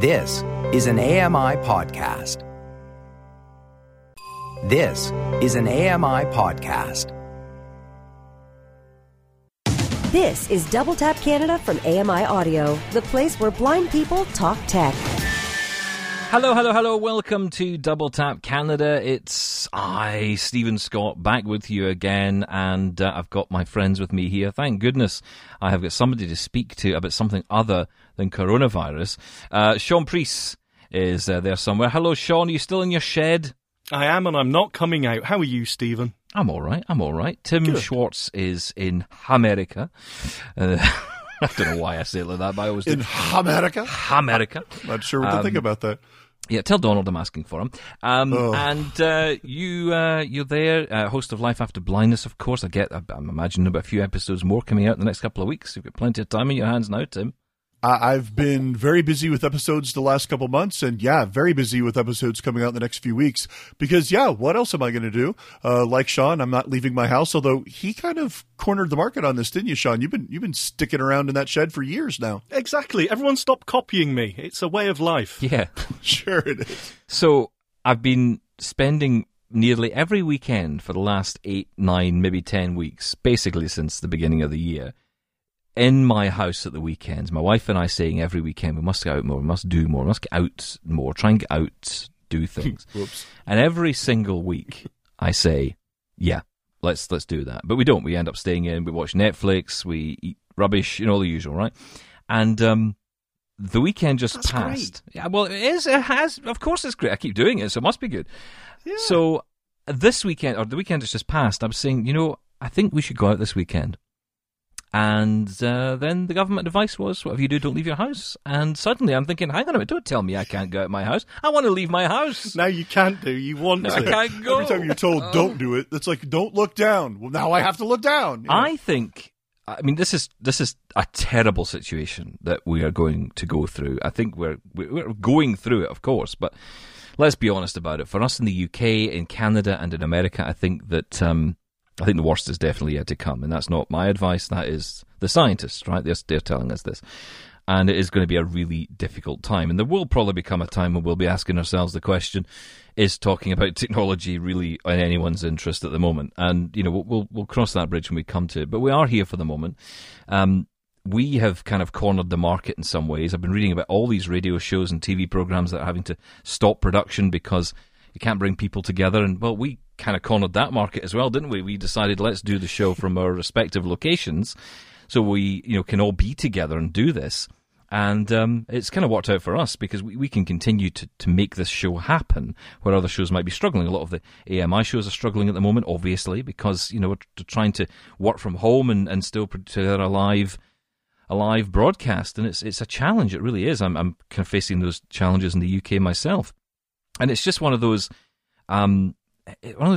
This is an AMI podcast. This is an AMI podcast. This is Double Tap Canada from AMI Audio, the place where blind people talk tech. Hello, hello, hello. Welcome to Double Tap Canada. It's I, Stephen Scott, back with you again, and I've got my friends with me here. Thank goodness I have got somebody to speak to about something other than coronavirus. Sean Priest is there somewhere. Hello, Sean. Are you still in your shed? I am, and I'm not coming out. How are you, Stephen? I'm all right, I'm all right. Tim Schwartz is in America. I don't know why I say it like that, but I always do. In America? America. Not sure what to think about that. Yeah, tell Donald I'm asking for him. And you're there, host of Life After Blindness, of course. I'm imagining about a few episodes more coming out in the next couple of weeks. You've got plenty of time in your hands now, Tim. I've been very busy with episodes the last couple months, and very busy with episodes coming out in the next few weeks because, what else am I going to do? Like Sean, I'm not leaving my house, although he kind of cornered the market on this, didn't you, Sean? You've been sticking around in that shed for years now. Exactly. Everyone stopped copying me. It's a way of life. Yeah. Sure it is. So I've been spending nearly every weekend for the last 8, 9, maybe 10 weeks, basically since the beginning of the year, in my house at the weekends, my wife and I saying every weekend, we must go out more, we must do more, we must get out more, try and get out, do things. Whoops. And every single week I say, let's do that. But we don't. We end up staying in, we watch Netflix, we eat rubbish, all the usual, right? And the weekend just That's passed. Great. Yeah, well, it is. It has. Of course it's great. I keep doing it, so it must be good. Yeah. So this weekend, or the weekend that's just passed, I'm saying, I think we should go out this weekend. And then the government advice was, whatever you do, don't leave your house. And suddenly I'm thinking, hang on a minute, don't tell me I can't go out of my house. I want to leave my house. Now you can't do, you want to. I can't go. Every time you're told don't do it, it's like, don't look down. Well, now I have to look down. I think, this is a terrible situation that we are going to go through. I think we're going through it, of course, but let's be honest about it. For us in the UK, in Canada and in America, I think that... I think the worst is definitely yet to come, and that's not my advice. That is the scientists, right? They're telling us this. And it is going to be a really difficult time. And there will probably become a time when we'll be asking ourselves the question, is talking about technology really in anyone's interest at the moment? And, we'll cross that bridge when we come to it. But we are here for the moment. We have kind of cornered the market in some ways. I've been reading about all these radio shows and TV programs that are having to stop production because you can't bring people together. And, we kind of cornered that market as well, didn't we? We decided let's do the show from our respective locations so we can all be together and do this. And it's kind of worked out for us because we can continue to make this show happen where other shows might be struggling. A lot of the AMI shows are struggling at the moment, obviously, because we're trying to work from home and still put together a live broadcast. And it's a challenge. It really is. I'm kind of facing those challenges in the UK myself. And it's just one of those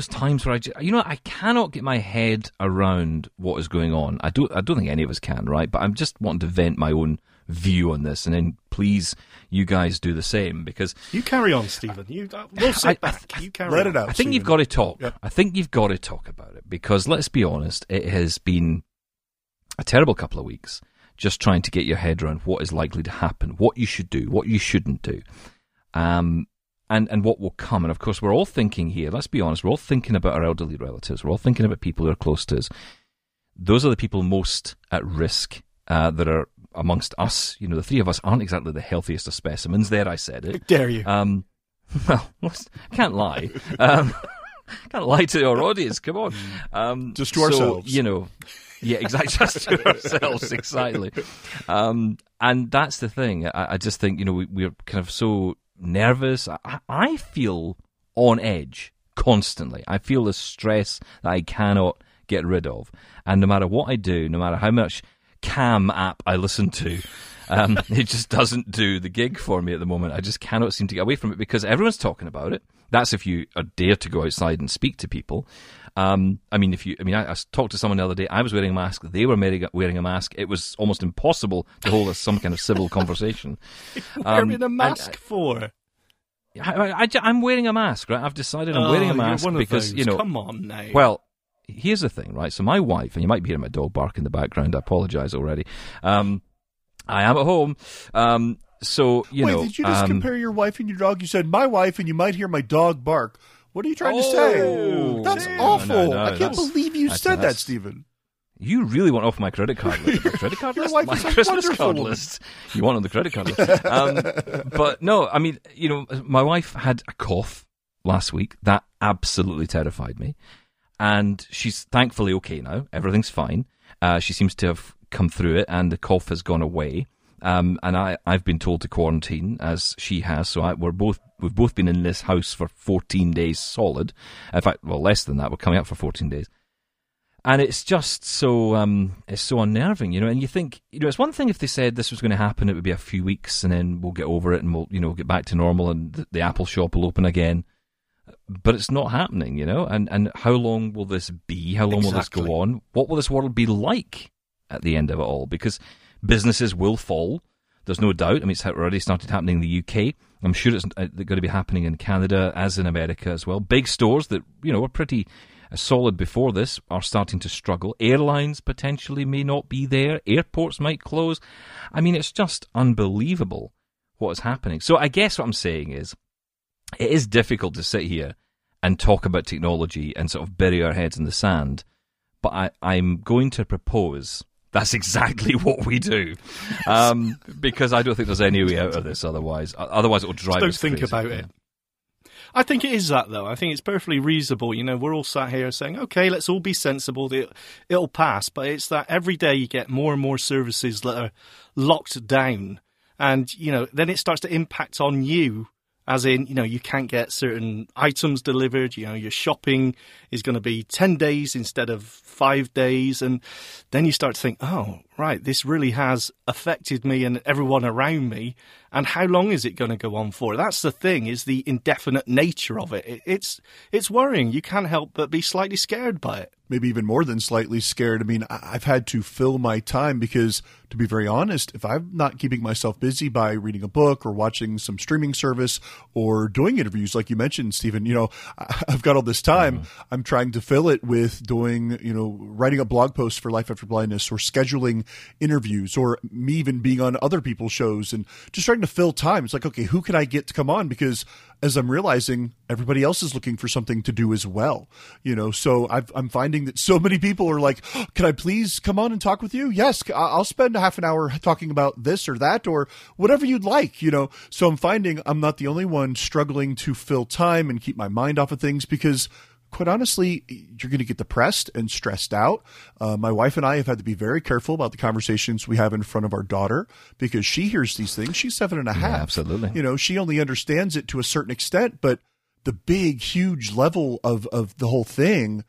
times where I cannot get my head around what is going on. I don't think any of us can, right? But I'm just wanting to vent my own view on this, and then please, you guys do the same because you carry on, Stephen. We'll sit back. You carry let on. It out. I think Stephen. You've got to talk. Yep. I think you've got to talk about it because let's be honest, it has been a terrible couple of weeks just trying to get your head around what is likely to happen, what you should do, what you shouldn't do. And what will come. And, of course, we're all thinking here, let's be honest, we're all thinking about our elderly relatives. We're all thinking about people who are close to us. Those are the people most at risk that are amongst us. The three of us aren't exactly the healthiest of specimens. There, I said it. How dare you? I can't lie. Can't lie to our audience. Come on. Just to ourselves. Yeah, exactly. Just to ourselves, exactly. And that's the thing. I just think, we're kind of so... nervous. I feel on edge constantly. I feel the stress that I cannot get rid of. And no matter what I do, no matter how much Calm app I listen to, it just doesn't do the gig for me at the moment. I just cannot seem to get away from it because everyone's talking about it. That's if you dare to go outside and speak to people. I talked to someone the other day. I was wearing a mask. They were wearing a mask. It was almost impossible to hold some kind of civil conversation. Wearing a mask for? I'm wearing a mask, right? I've decided I'm wearing a mask because Come on now. Well, here's the thing, right? So my wife, and you might be hearing my dog bark in the background. I apologise already. I am at home. So, Wait, did you just compare your wife and your dog? You said, my wife, and you might hear my dog bark. What are you trying to say? That's awful. No, I can't believe you said that, Stephen. You really want off my credit card list. My credit card list? My Christmas card list. You want on the credit card list. But no, I mean, you know, my wife had a cough last week. That absolutely terrified me. And she's thankfully okay now. Everything's fine. She seems to have come through it, and the cough has gone away. And I've been told to quarantine, as she has. So we've both been in this house for 14 days solid. In fact, well, less than that. We're coming up for 14 days. And it's just so it's so unnerving, you know. And you think, you know, it's one thing if they said this was going to happen, it would be a few weeks, and then we'll get over it, and we'll, you know, get back to normal, and the Apple shop will open again. But it's not happening, you know. And how long will this be? How long will this go on? What will this world be like at the end of it all? Because businesses will fall. There's no doubt. I mean, it's already started happening in the UK. I'm sure it's going to be happening in Canada, as in America as well. Big stores that, you know, are pretty solid before this are starting to struggle. Airlines potentially may not be there. Airports might close. I mean, it's just unbelievable what is happening. So I guess what I'm saying is, it is difficult to sit here and talk about technology and sort of bury our heads in the sand. But I'm going to propose that's exactly what we do, because I don't think there's any way out of this otherwise. Otherwise, it will drive us crazy. Don't think about it. I think it is that, though. I think it's perfectly reasonable. You know, we're all sat here saying, okay, let's all be sensible. It'll pass. But it's that every day you get more and more services that are locked down. And, you know, then it starts to impact on you, as in, you know, you can't get certain items delivered. You know, your shopping is going to be 10 days instead of 5 days. And then you start to think, oh, right, this really has affected me and everyone around me. And how long is it going to go on for? That's the thing, is the indefinite nature of it. It's worrying. You can't help but be slightly scared by it. Maybe even more than slightly scared. I mean, I've had to fill my time because, to be very honest, if I'm not keeping myself busy by reading a book or watching some streaming service or doing interviews, like you mentioned, Stephen, you know, I've got all this time. I'm trying to fill it with doing, you know, writing a blog post for Life After Blindness or scheduling interviews or me even being on other people's shows and just trying to fill time. It's like, okay, who can I get to come on? Because as I'm realizing, everybody else is looking for something to do as well, you know. So I'm finding that so many people are like, oh, can I please come on and talk with you? Yes, I'll spend half an hour talking about this or that or whatever you'd like, you know. So I'm finding I'm not the only one struggling to fill time and keep my mind off of things because, quite honestly, you're going to get depressed and stressed out. My wife and I have had to be very careful about the conversations we have in front of our daughter because she hears these things. She's 7.5. Yeah, absolutely. You know, she only understands it to a certain extent, but the big, huge level of the whole thing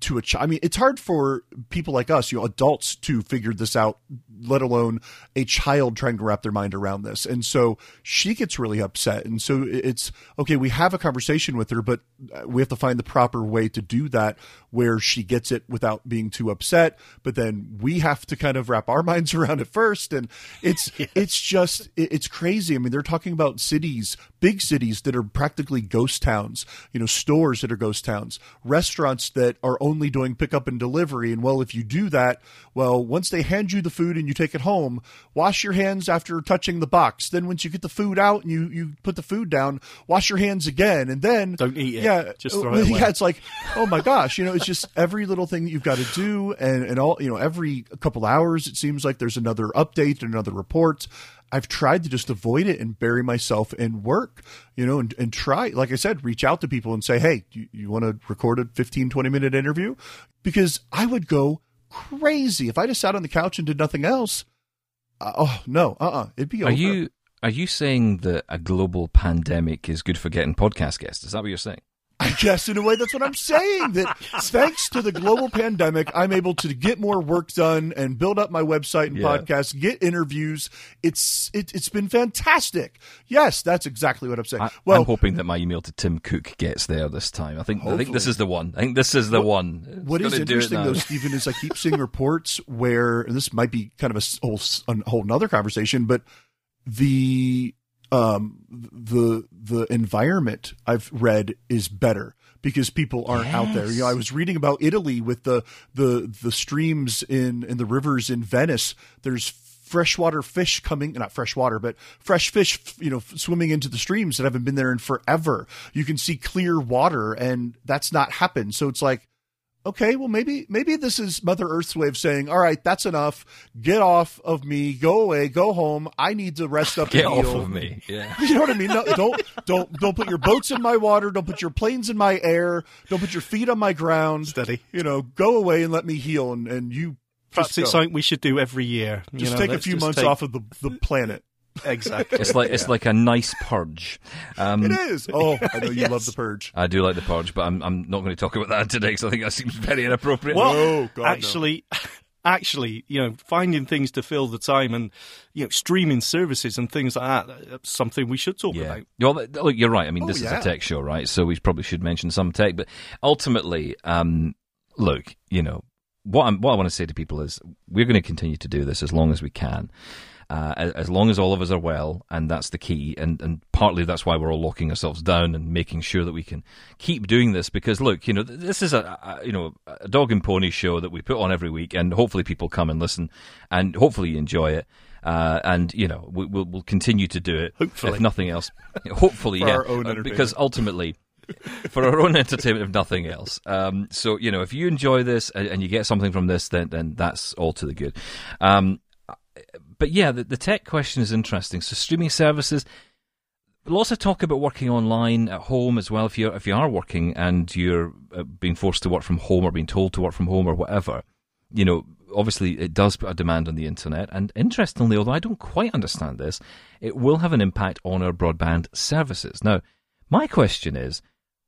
to a child. I mean, it's hard for people like us, you know, adults to figure this out, let alone a child trying to wrap their mind around this. And so she gets really upset. And so it's, okay, we have a conversation with her, but we have to find the proper way to do that where she gets it without being too upset. But then we have to kind of wrap our minds around it first. And it's, it's just, it's crazy. I mean, they're talking about cities, big cities that are practically ghost towns, you know, stores that are ghost towns, restaurants that are only doing pickup and delivery. And well, if you do that, well, once they hand you the food and you take it home, wash your hands after touching the box. Then once you get the food out and you put the food down, wash your hands again. And then don't eat it. Yeah, just throw it away. Yeah, it's like, oh my gosh, you know, it's just every little thing that you've got to do. And all, you know, every couple hours, it seems like there's another update and another report. I've tried to just avoid it and bury myself in work, you know, and try, like I said, reach out to people and say, hey, you want to record a 15, 20-minute interview? Because I would go crazy if I just sat on the couch and did nothing else. It'd be over. Are you saying that a global pandemic is good for getting podcast guests? Is that what you're saying? I guess in a way that's what I'm saying, that thanks to the global pandemic, I'm able to get more work done and build up my website and podcasts, get interviews. It's been fantastic. Yes, that's exactly what I'm saying. I'm hoping that my email to Tim Cook gets there this time. I think this is the one. I think this is the one. What is interesting, though, Stephen, is I keep seeing reports where, and this might be kind of a whole nother conversation, but the environment I've read is better because people aren't out there. You know, I was reading about Italy with the streams in the rivers in Venice. There's freshwater fish coming, not freshwater, but fresh fish, you know, swimming into the streams that haven't been there in forever. You can see clear water, and that's not happened. So it's like, okay, well, maybe this is Mother Earth's way of saying, all right, that's enough. Get off of me. Go away. Go home. I need to rest up. Get off of me. Yeah. You know what I mean? No, don't put your boats in my water. Don't put your planes in my air. Don't put your feet on my ground. Steady. You know, go away and let me heal. And you perhaps it's something we should do every year. Just take a few months off of the planet. Exactly. It's like a nice purge. It is. Oh, I know you love the purge. I do like the purge, but I'm not going to talk about that today because I think that seems very inappropriate. Well, oh, God, actually, you know, finding things to fill the time and, you know, streaming services and things like that—that's something we should talk about. Well, look, you're right. I mean, this is a tech show, right? So we probably should mention some tech. But ultimately, look, you know, what I want to say to people is we're going to continue to do this as long as we can. As long as all of us are well, and that's the key, and partly that's why we're all locking ourselves down and making sure that we can keep doing this, because look, you know, this is a dog and pony show that we put on every week, and hopefully people come and listen, and hopefully you enjoy it, and you know, we'll continue to do it, hopefully. If nothing else, hopefully, for our own entertainment. Because ultimately, for our own entertainment, if nothing else. So you know, if you enjoy this and you get something from this, then that's all to the good. But yeah, the tech question is interesting. So streaming services, lots of talk about working online at home as well. If you are working and you're being forced to work from home or being told to work from home or whatever, you know, obviously it does put a demand on the internet. And interestingly, although I don't quite understand this, it will have an impact on our broadband services. Now, my question is,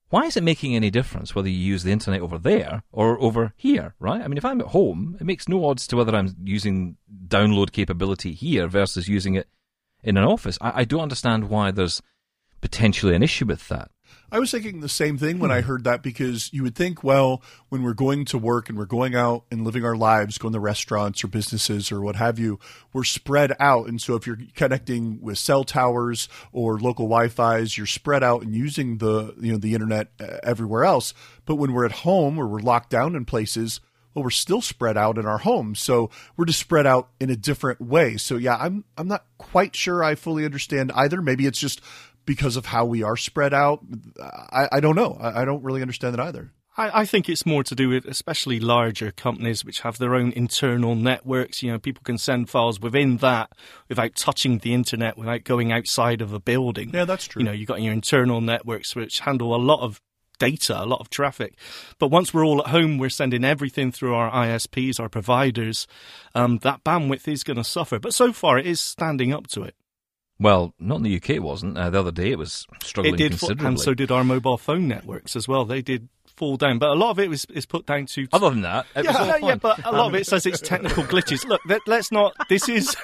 why is it making any difference whether you use the internet over there or over here, right? I mean, if I'm at home, it makes no odds to whether I'm using download capability here versus using it in an office. I don't understand why there's potentially an issue with that. I was thinking the same thing when I heard that, because you would think, well, when we're going to work and we're going out and living our lives, going to restaurants or businesses or what have you, we're spread out. And so if you're connecting with cell towers or local Wi-Fi's, you're spread out and using the internet everywhere else. But when we're at home or we're locked down in places, well, we're still spread out in our homes. So we're just spread out in a different way. So yeah, I'm not quite sure I fully understand either. Maybe it's just because of how we are spread out. I don't know. I don't really understand it either. I think it's more to do with especially larger companies which have their own internal networks. You know, people can send files within that without touching the internet, without going outside of a building. Yeah, that's true. You know, you've got your internal networks which handle a lot of data, a lot of traffic. But once we're all at home, we're sending everything through our ISPs, our providers. That bandwidth is going to suffer. But so far, it is standing up to it. Well, not in the UK it wasn't. The other day it was struggling considerably. And so did our mobile phone networks as well. They did fall down. But a lot of it is put down to... Other than that, but a lot of it says it's technical glitches. Look, let's not... This is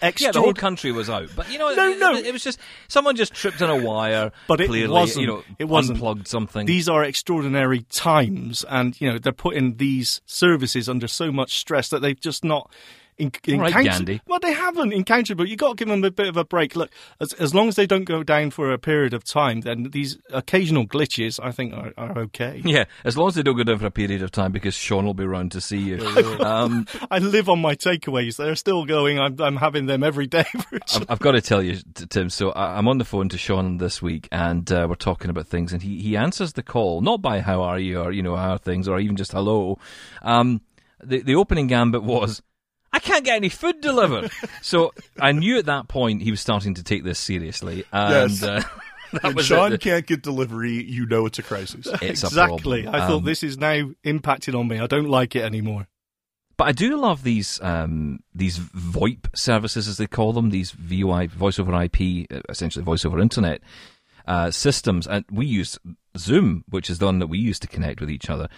extra... Yeah, the whole country was out. But, you know, it was just... Someone just tripped on a wire, but it clearly, wasn't. You know, it wasn't. Unplugged something. These are extraordinary times, and, you know, they're putting these services under so much stress that they've just not... they haven't encountered, but you've got to give them a bit of a break. Look, as long as they don't go down for a period of time, then these occasional glitches, I think, are okay. Yeah, as long as they don't go down for a period of time, because Sean will be around to see you. I live on my takeaways. They're still going. I'm having them every day. I've got to tell you, Tim, so I'm on the phone to Sean this week, and we're talking about things, and he answers the call, not by how are you, or, you know, how are things, or even just hello. The opening gambit was, I can't get any food delivered. So I knew at that point he was starting to take this seriously. And, yes. When Sean can't get delivery, you know it's a crisis. It's exactly. A problem. I thought this is now impacting on me. I don't like it anymore. But I do love these VoIP services, as they call them, these VoIP, voice over IP, essentially voice over internet systems. And we use Zoom, which is the one that we use to connect with each other.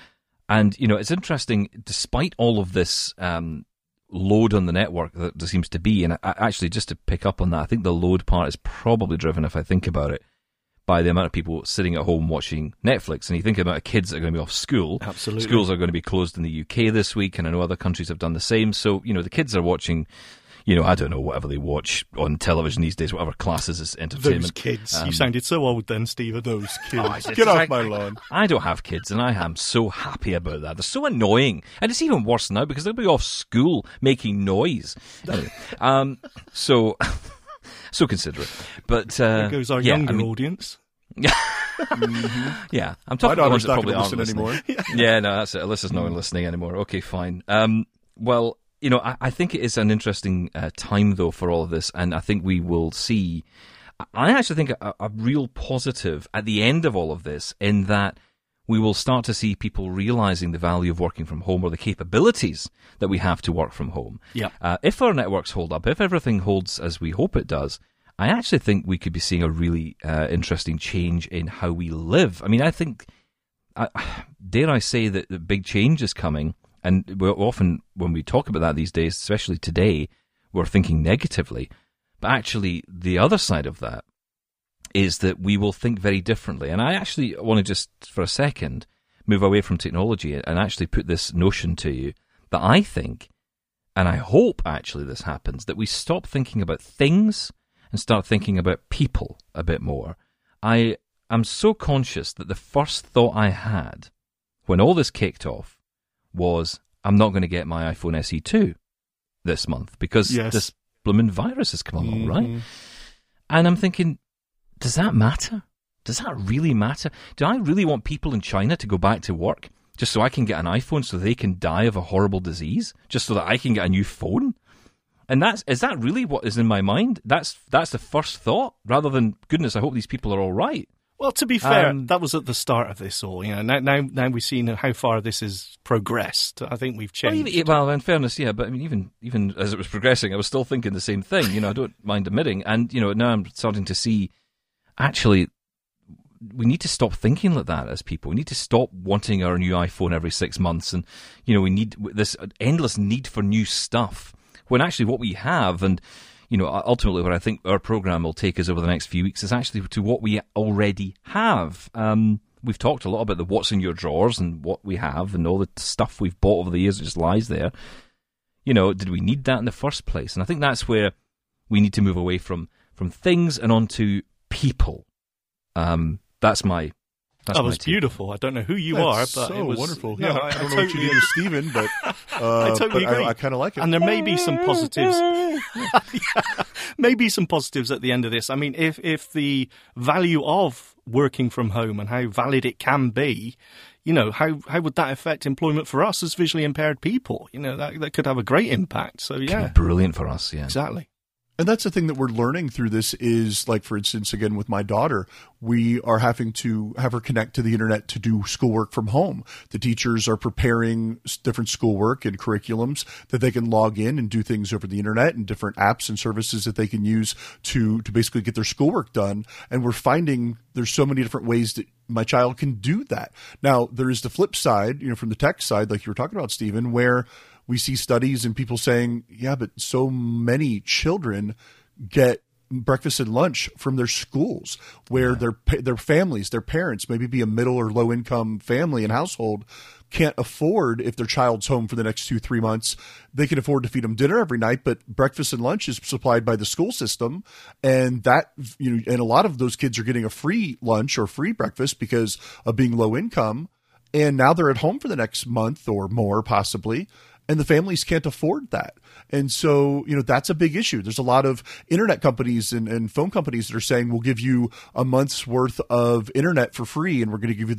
And, you know, it's interesting, despite all of this... load on the network that there seems to be, and actually just to pick up on that, I think the load part is probably driven, if I think about it, by the amount of people sitting at home watching Netflix. And you think about kids that are going to be off school. Absolutely. Schools are going to be closed in the UK this week, and I know other countries have done the same. So, you know, the kids are watching you know, I don't know, whatever they watch on television these days, whatever classes is entertainment. Those kids. You sounded so old then, Stephen. Those kids. Get off my lawn. I don't have kids, and I am so happy about that. They're so annoying. And it's even worse now because they'll be off school making noise. Anyway, so considerate. But, there goes our younger audience. Mm-hmm. Yeah, I'm talking about the ones that probably aren't listening anymore. Yeah, no, that's it. Alyssa's not listening anymore. Okay, fine. Well, you know, I think it is an interesting time, though, for all of this, and I think we will see, I actually think, a real positive at the end of all of this, in that we will start to see people realizing the value of working from home, or the capabilities that we have to work from home. Yeah. If our networks hold up, if everything holds as we hope it does, I actually think we could be seeing a really interesting change in how we live. I mean, I think, dare I say that the big change is coming, and we're often, when we talk about that these days, especially today, we're thinking negatively. But actually, the other side of that is that we will think very differently. And I actually want to just, for a second, move away from technology and actually put this notion to you that I think, and I hope actually this happens, that we stop thinking about things and start thinking about people a bit more. I am so conscious that the first thought I had when all this kicked off was, I'm not going to get my iPhone SE 2 this month because this blooming virus has come along, right? And I'm thinking, does that matter? Does that really matter? Do I really want people in China to go back to work just so I can get an iPhone so they can die of a horrible disease, just so that I can get a new phone? And is that really what is in my mind? That's the first thought, rather than, goodness, I hope these people are all right. Well, to be fair, that was at the start of this all. You know, now we've seen how far this has progressed. I think we've changed. Well, in fairness, yeah, but I mean, even as it was progressing, I was still thinking the same thing. You know, I don't mind admitting. And you know, now I'm starting to see, actually, we need to stop thinking like that as people. We need to stop wanting our new iPhone every 6 months, and you know, we need this endless need for new stuff. When actually what we have, and you know, ultimately what I think our program will take us over the next few weeks is actually to what we already have. We've talked a lot about the what's in your drawers and what we have and all the stuff we've bought over the years that just lies there. You know, did we need that in the first place? And I think that's where we need to move away from things and onto people. That was beautiful. I don't know who you are, but so it was wonderful. Yeah, no, I don't know what you do, Stephen, but I totally agree. I kind of like it. And there may be some positives. Maybe some positives at the end of this. I mean, if the value of working from home and how valid it can be, you know, how would that affect employment for us as visually impaired people? You know, that could have a great impact. So yeah, brilliant for us. Yeah, exactly. And that's the thing that we're learning through this is, like, for instance, again, with my daughter, we are having to have her connect to the internet to do schoolwork from home. The teachers are preparing different schoolwork and curriculums that they can log in and do things over the internet, and different apps and services that they can use to basically get their schoolwork done. And we're finding there's so many different ways that my child can do that. Now, there is the flip side, you know, from the tech side, like you were talking about, Stephen, where we see studies and people saying, yeah, but so many children get breakfast and lunch from their schools, where their families, their parents, maybe be a middle or low income family and household, can't afford, if their child's home for the next 2-3 months, they can afford to feed them dinner every night, but breakfast and lunch is supplied by the school system. And that, you know, and a lot of those kids are getting a free lunch or free breakfast because of being low income. And now they're at home for the next month or more, possibly. And the families can't afford that. And so, you know, that's a big issue. There's a lot of internet companies and phone companies that are saying, we'll give you a month's worth of internet for free, and we're going to give you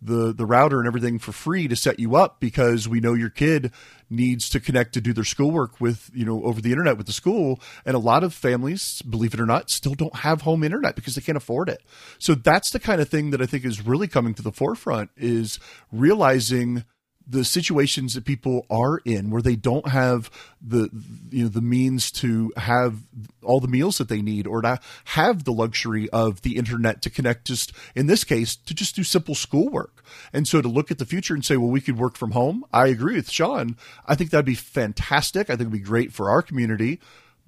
the router and everything for free to set you up, because we know your kid needs to connect to do their schoolwork with, you know, over the internet with the school. And a lot of families, believe it or not, still don't have home internet because they can't afford it. So that's the kind of thing that I think is really coming to the forefront, is realizing the situations that people are in, where they don't have the means to have all the meals that they need, or to have the luxury of the internet to connect, just in this case, to just do simple schoolwork. And so to look at the future and say, well, we could work from home. I agree with Sean. I think that'd be fantastic. I think it'd be great for our community.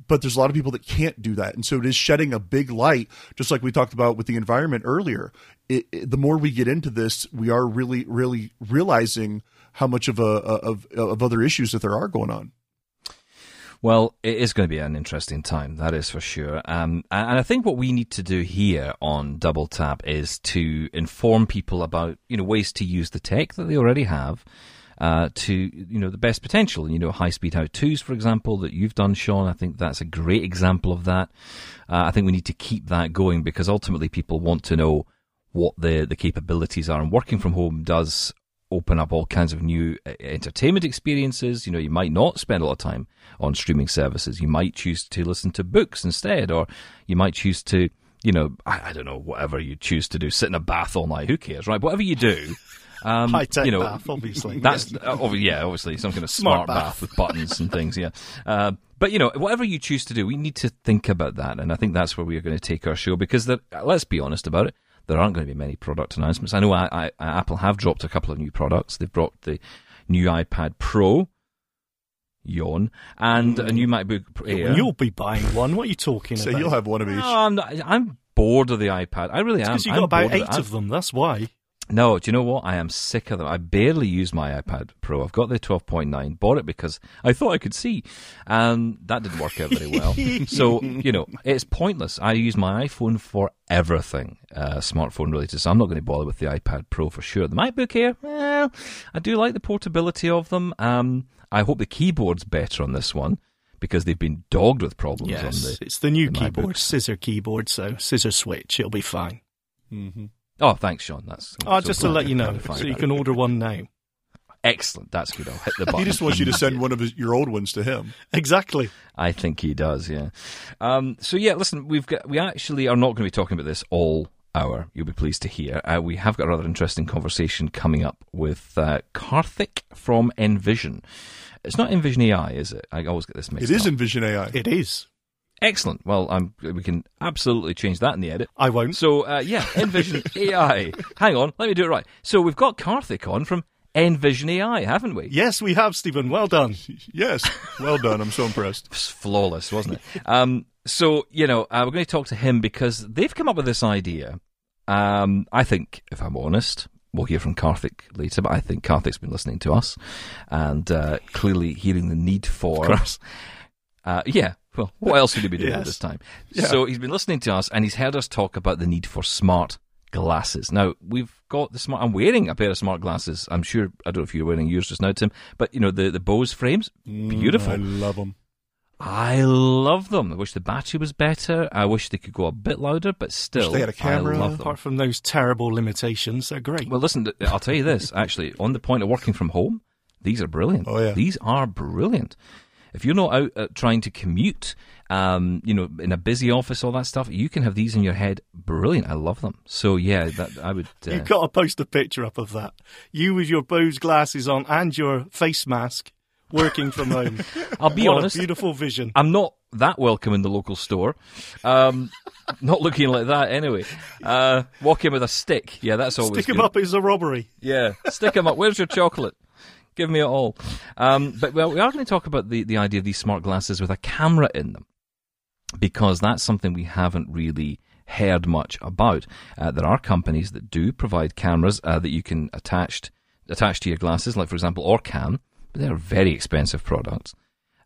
But there's a lot of people that can't do that. And so it is shedding a big light, just like we talked about with the environment earlier. The more we get into this, we are really, really realizing how much of other issues that there are going on. Well, it is going to be an interesting time, that is for sure. And I think what we need to do here on Double Tap is to inform people about, you know, ways to use the tech that they already have to, you know, the best potential. You know, high-speed how-tos, for example, that you've done, Sean. I think that's a great example of that. I think we need to keep that going because ultimately people want to know what the capabilities are. And working from home does open up all kinds of new entertainment experiences. You know, you might not spend a lot of time on streaming services. You might choose to listen to books instead, or you might choose to, you know, I don't know, whatever you choose to do, sit in a bath all night. Who cares, right? Whatever you do. High-tech, you know, bath, obviously. That's, obviously, some kind of smart bath with buttons and things, yeah. But, you know, whatever you choose to do, we need to think about that. And I think that's where we are going to take our show because, let's be honest about it, there aren't going to be many product announcements. I know Apple have dropped a couple of new products. They've brought the new iPad Pro, yawn, and a new MacBook Air. You'll be buying one. What are you talking about? So you'll have one of each. No, I'm bored of the iPad. I really am. Because you've got about 8 of them. That's why. No, do you know what? I am sick of them. I barely use my iPad Pro. I've got the 12.9, bought it because I thought I could see. That didn't work out very well. So, you know, it's pointless. I use my iPhone for everything smartphone related, so I'm not going to bother with the iPad Pro for sure. The MacBook Air, well, I do like the portability of them. I hope the keyboard's better on this one, because they've been dogged with problems on the it's the new keyboard, MacBooks. Scissor keyboard, so scissor switch, it'll be fine. Mm-hmm. Oh, thanks, Sean. That's just to let you know, so you can order one now. Excellent. That's good. I'll hit the button. He just wants you to send one of your old ones to him. Exactly. I think he does, yeah. So, yeah, listen, we actually are not going to be talking about this all hour, you'll be pleased to hear. We have got a rather interesting conversation coming up with Karthik from Envision. It's not Envision AI, is it? I always get this mixed up. It is Envision AI. It is. Excellent. Well, we can absolutely change that in the edit. I won't. So, Envision AI. Hang on, let me do it right. So we've got Karthik on from Envision AI, haven't we? Yes, we have, Stephen. Well done. Yes, well done. I'm so impressed. It was flawless, wasn't it? So, you know, we're going to talk to him because they've come up with this idea. I think, if I'm honest, we'll hear from Karthik later, but I think Karthik's been listening to us and clearly hearing the need for... well, what else would he be doing at this time? Yeah. So he's been listening to us, and he's heard us talk about the need for smart glasses. Now, we've got the smart... I'm wearing a pair of smart glasses. I'm sure... I don't know if you're wearing yours just now, Tim, but, you know, the Bose frames, beautiful. I love them. I wish the battery was better. I wish they could go a bit louder, but still, they had a camera. I love them. Apart from those terrible limitations, they're great. Well, listen, I'll tell you this, actually. On the point of working from home, these are brilliant. Oh, yeah. These are brilliant. If you're not out trying to commute, you know, in a busy office, all that stuff, you can have these in your head. Brilliant. I love them. So, yeah, that I would... You've got to post a picture up of that. You with your Bose glasses on and your face mask working from home. I'll be honest. A beautiful vision. I'm not that welcome in the local store. Not looking like that, anyway. Walk in with a stick. Yeah, that's always Stick him good. Up is a robbery. Yeah, stick him up. Where's your chocolate? Give me it all. But well, we are going to talk about the idea of these smart glasses with a camera in them, because that's something we haven't really heard much about. There are companies that do provide cameras that you can attach to your glasses, like, for example, OrCam, but they're very expensive products.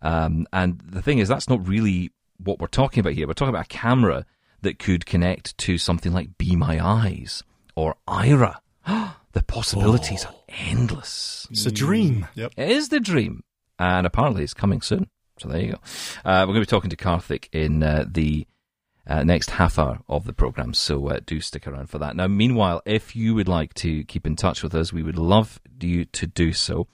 And the thing is, that's not really what we're talking about here. We're talking about a camera that could connect to something like Be My Eyes or Aira. The possibilities are endless. It's a dream. Yep. It is the dream. And apparently it's coming soon. So there you go. We're going to be talking to Karthik in the next half hour of the programme. So do stick around for that. Now, meanwhile, if you would like to keep in touch with us, we would love you to do so.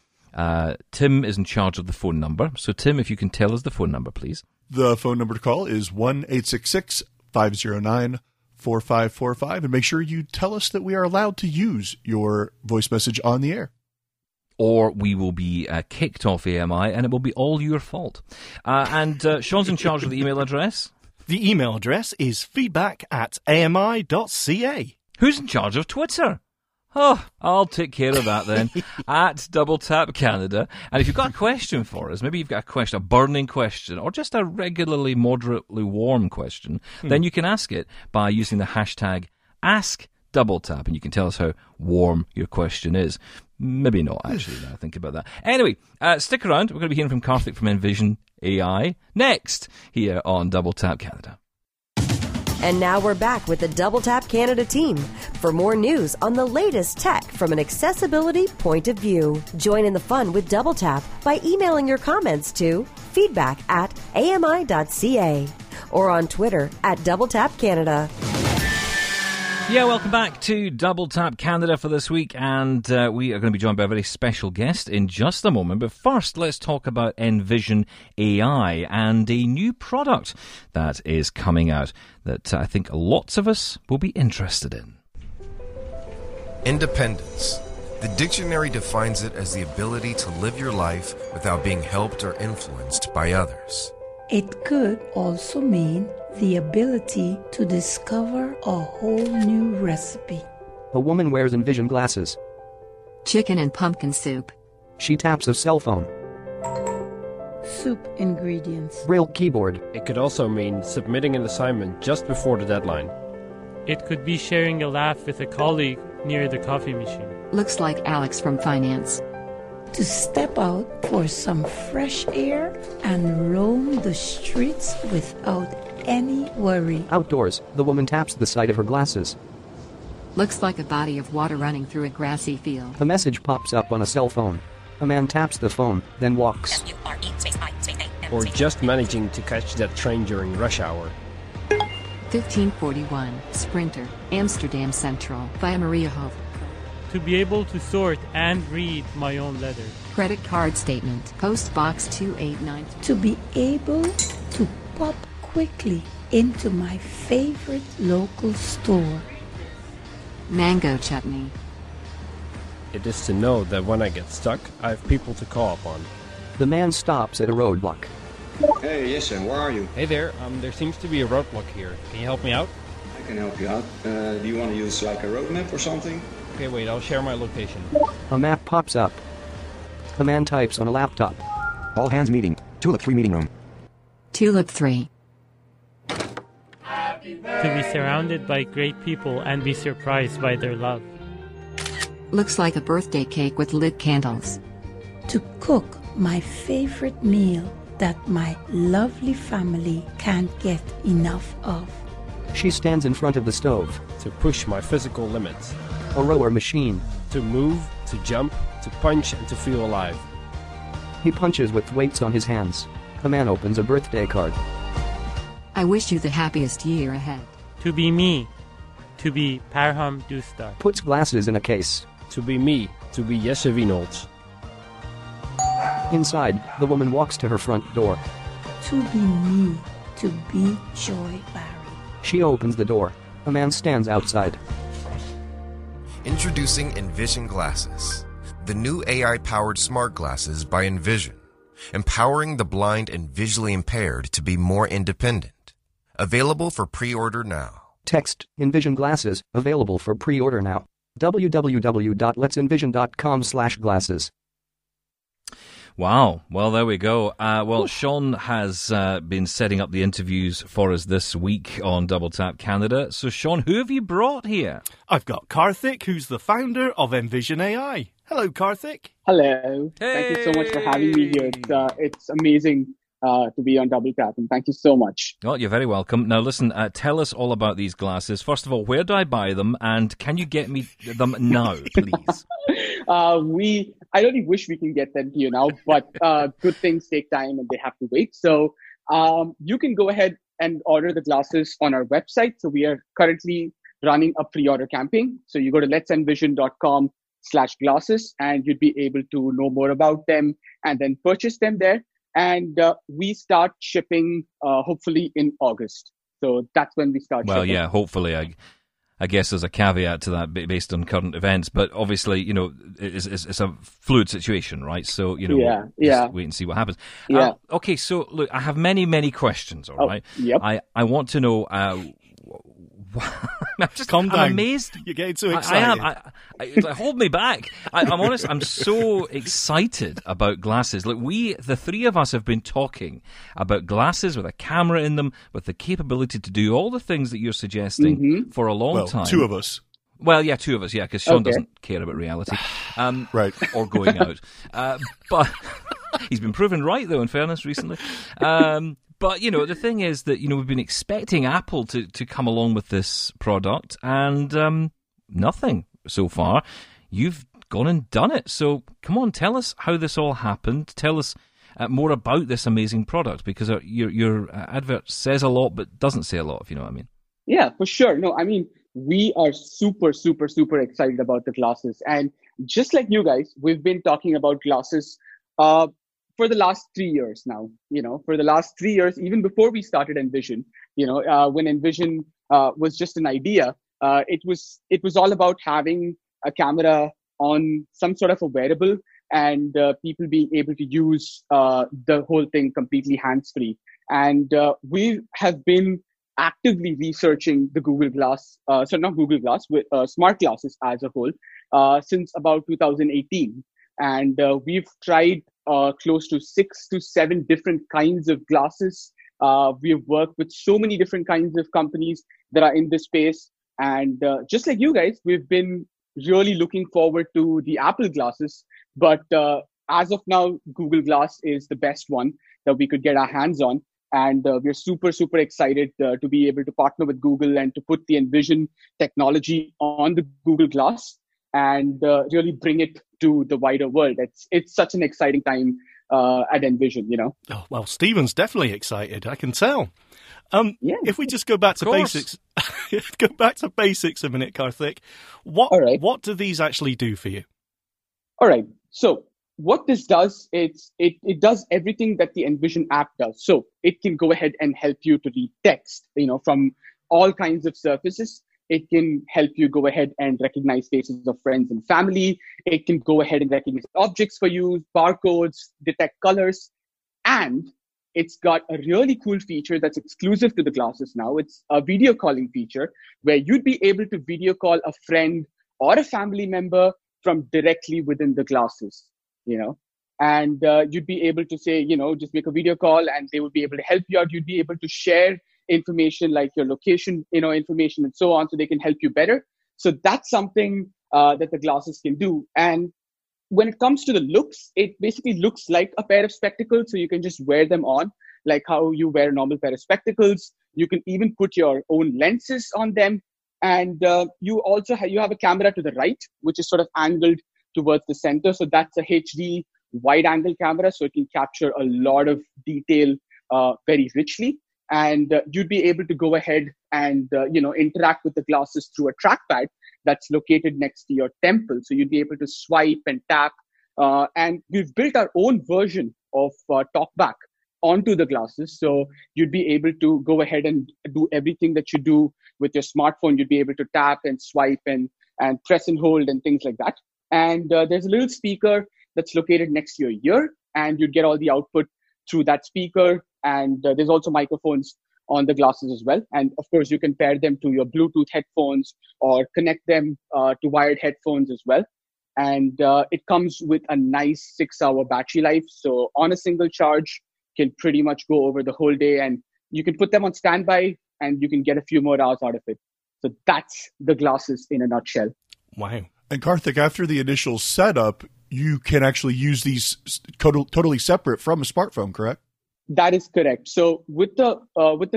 Tim is in charge of the phone number. So, Tim, if you can tell us the phone number, please. The phone number to call is 1-866-509 4545, and make sure you tell us that we are allowed to use your voice message on the air. Or we will be kicked off AMI, and it will be all your fault. And Sean's in charge of the email address. The email address is feedback@ami.ca. Who's in charge of Twitter? Oh, I'll take care of that then, at Double Tap Canada. And if you've got a question for us, maybe you've got a question, a burning question, or just a regularly moderately warm question, then you can ask it by using the hashtag AskDoubleTap, and you can tell us how warm your question is. Maybe not, actually, now I think about that. Anyway, stick around. We're going to be hearing from Karthik from Envision AI next here on Double Tap Canada. And now we're back with the Double Tap Canada team for more news on the latest tech from an accessibility point of view. Join in the fun with Double Tap by emailing your comments to feedback@ami.ca or on Twitter @Double Tap Canada. Yeah, welcome back to Double Tap Canada for this week, and we are going to be joined by a very special guest in just a moment. But first, let's talk about Envision AI and a new product that is coming out that I think lots of us will be interested in. Independence. The dictionary defines it as the ability to live your life without being helped or influenced by others. It could also mean the ability to discover a whole new recipe. A woman wears Envision glasses. Chicken and pumpkin soup. She taps a cell phone. Soup ingredients. Braille keyboard. It could also mean submitting an assignment just before the deadline. It could be sharing a laugh with a colleague near the coffee machine. Looks like Alex from finance. To step out for some fresh air and roam the streets without any worry. Outdoors, the woman taps the side of her glasses. Looks like a body of water running through a grassy field. A message pops up on a cell phone. A man taps the phone, then walks. Or just managing to catch that train during rush hour. 1541, Sprinter, Amsterdam Central, via Mariahof. To be able to sort and read my own letters. Credit card statement, post box 289. To be able to pop quickly into my favorite local store. Mango chutney. It is to know that when I get stuck, I have people to call upon. The man stops at a roadblock. Hey, Yeshev, where are you? Hey there, there seems to be a roadblock here. Can you help me out? I can help you out. Do you want to use like a road map or something? Okay, wait, I'll share my location. A map pops up. A man types on a laptop. All hands meeting. Tulip 3 meeting room. Tulip 3. To be surrounded by great people and be surprised by their love. Looks like a birthday cake with lit candles. To cook my favorite meal that my lovely family can't get enough of. She stands in front of the stove. To push my physical limits. A rower machine. To move, to jump, to punch, and to feel alive. He punches with weights on his hands. A man opens a birthday card. I wish you the happiest year ahead. To be me. To be Parham Dostar. Puts glasses in a case. To be me. To be Yeshev Inoltz. Inside, the woman walks to her front door. To be me. To be Joy Barry. She opens the door. A man stands outside. Introducing Envision Glasses, the new AI-powered smart glasses by Envision, empowering the blind and visually impaired to be more independent. Available for pre-order now. Text Envision Glasses, available for pre-order now. www.letsenvision.com/glasses. Wow. Well, there we go. Well, Sean has been setting up the interviews for us this week on Double Tap Canada. So, Sean, who have you brought here? I've got Karthik, who's the founder of Envision AI. Hello, Karthik. Hello. Hey. Thank you so much for having me here. It's amazing to be on Double Tap, and thank you so much. Oh, you're very welcome. Now, listen, tell us all about these glasses. First of all, where do I buy them, and can you get me them now, please? I really wish we can get them to you now, but good things take time and they have to wait. So you can go ahead and order the glasses on our website. So we are currently running a pre-order campaign. So you go to letsenvision.com/glasses and you'd be able to know more about them and then purchase them there. And we start shipping hopefully in August. So that's when we start shipping. Well, yeah, hopefully. I guess there's a caveat to that based on current events, but obviously, you know, it's a fluid situation, right? So, you know, we'll wait and see what happens. Yeah. Okay, so look, I have many, many questions, all right? Yep. I want to know... I'm amazed. You're getting too excited. I am. Hold me back. I'm honest. I'm so excited about glasses. Look, the three of us have been talking about glasses with a camera in them, with the capability to do all the things that you're suggesting for a long time. Two of us. Well, yeah, two of us, yeah, because Sean doesn't care about reality. Right. Or going out. But... He's been proven right, though, in fairness, recently. But, you know, the thing is that, you know, we've been expecting Apple to come along with this product, and nothing so far. You've gone and done it. So come on, tell us how this all happened. Tell us more about this amazing product, because your advert says a lot but doesn't say a lot, if you know what I mean. Yeah, for sure. No, I mean, we are super, super, super excited about the glasses. And just like you guys, we've been talking about glasses for the last 3 years now, you know, for the last 3 years, even before we started Envision, you know, when Envision was just an idea, it was all about having a camera on some sort of a wearable and people being able to use the whole thing completely hands-free. And we have been actively researching the Google Glass, smart glasses as a whole, since about 2018. And we've tried close to 6 to 7 different kinds of glasses. We've worked with so many different kinds of companies that are in this space. And just like you guys, we've been really looking forward to the Apple glasses. But as of now, Google Glass is the best one that we could get our hands on. And we're super, super excited to be able to partner with Google and to put the Envision technology on the Google Glass and really bring it to the wider world. It's such an exciting time at Envision, you know. Oh, well, Stephen's definitely excited, I can tell. Yeah, if we just go back to basics, go back to basics a minute, Karthik. What do these actually do for you? All right. So what this does, it does everything that the Envision app does. So it can go ahead and help you to read text, you know, from all kinds of surfaces. It can help you go ahead and recognize faces of friends and family. It can go ahead and recognize objects for you, barcodes, detect colors. And it's got a really cool feature that's exclusive to the glasses now. It's a video calling feature where you'd be able to video call a friend or a family member from directly within the glasses, you know. And you'd be able to say, you know, just make a video call and they would be able to help you out. You'd be able to share information like your location, you know, information and so on, so they can help you better. So that's something that the glasses can do. And when it comes to the looks, it basically looks like a pair of spectacles. So you can just wear them on, like how you wear a normal pair of spectacles. You can even put your own lenses on them. And you also you have a camera to the right, which is sort of angled towards the center. So that's a HD wide angle camera. So it can capture a lot of detail very richly. And you'd be able to go ahead and, you know, interact with the glasses through a trackpad that's located next to your temple. So you'd be able to swipe and tap. And we've built our own version of TalkBack onto the glasses. So you'd be able to go ahead and do everything that you do with your smartphone. You'd be able to tap and swipe and press and hold and things like that. And there's a little speaker that's located next to your ear, and you'd get all the output through that speaker. And there's also microphones on the glasses as well. And of course, you can pair them to your Bluetooth headphones or connect them to wired headphones as well. And it comes with a nice 6-hour battery life. So on a single charge, can pretty much go over the whole day, and you can put them on standby and you can get a few more hours out of it. So that's the glasses in a nutshell. Wow. And Karthik, after the initial setup, you can actually use these totally separate from a smartphone, correct? That is correct. So with the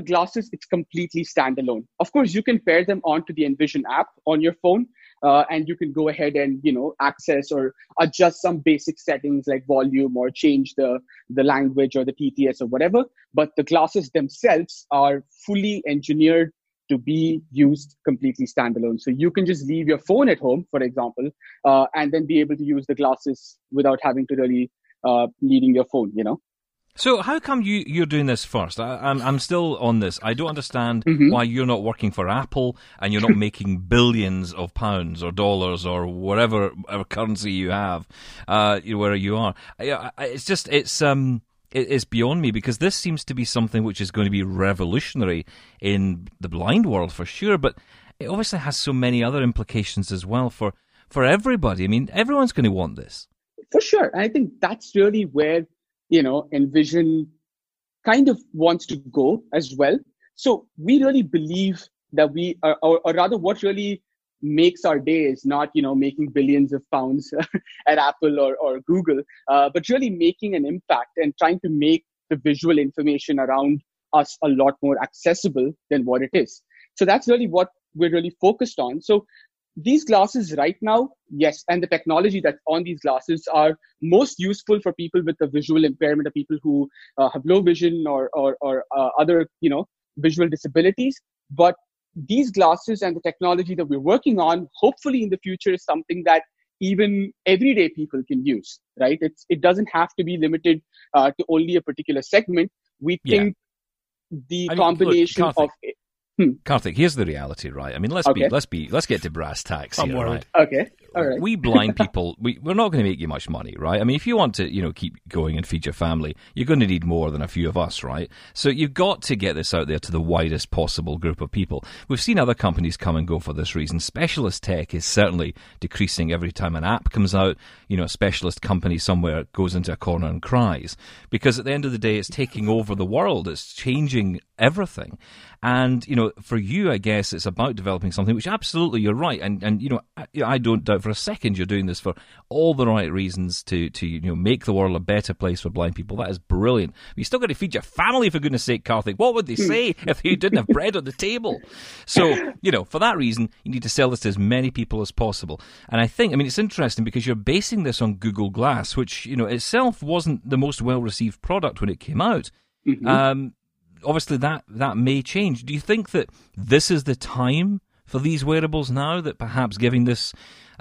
glasses, it's completely standalone. Of course, you can pair them onto the Envision app on your phone, and you can go ahead and, you know, access or adjust some basic settings like volume or change the language or the TTS or whatever. But the glasses themselves are fully engineered to be used completely standalone. So you can just leave your phone at home, for example, and then be able to use the glasses without having to really needing your phone, you know. So how come you're doing this first? I'm still on this. I don't understand why you're not working for Apple and you're not making billions of pounds or dollars or whatever currency you have, where you are. It's beyond me, because this seems to be something which is going to be revolutionary in the blind world for sure. But it obviously has so many other implications as well for everybody. I mean, everyone's going to want this. For sure. And I think that's really where, you know, Envision kind of wants to go as well. So we really believe that we are, or rather what really makes our days, not, you know, making billions of pounds at Apple or Google, but really making an impact and trying to make the visual information around us a lot more accessible than what it is. So that's really what we're really focused on. So these glasses right now, yes, and the technology that's on these glasses are most useful for people with a visual impairment, or people who have low vision or other, you know, visual disabilities. But these glasses and the technology that we're working on, hopefully in the future, is something that even everyday people can use, right? It doesn't have to be limited to only a particular segment. We think the combination of it. Karthik, here's the reality, right? I mean, let's get to brass tacks here, right? Okay, all right. We blind people, we're not going to make you much money, right? I mean, if you want to, you know, keep going and feed your family, you're going to need more than a few of us, right? So you've got to get this out there to the widest possible group of people. We've seen other companies come and go for this reason. Specialist tech is certainly decreasing every time an app comes out. You know, a specialist company somewhere goes into a corner and cries, because at the end of the day, it's taking over the world. It's changing everything. And, you know, for you, I guess it's about developing something which absolutely you're right. And you know, I don't doubt for a second you're doing this for all the right reasons to you know, make the world a better place for blind people. That is brilliant. But you still got to feed your family, for goodness sake, Karthik. What would they say if you didn't have bread on the table? So, you know, for that reason, you need to sell this to as many people as possible. And I think, I mean, it's interesting because you're basing this on Google Glass, which, you know, itself wasn't the most well-received product when it came out. Mm-hmm. Obviously, that may change. Do you think that this is the time for these wearables now, that perhaps giving this,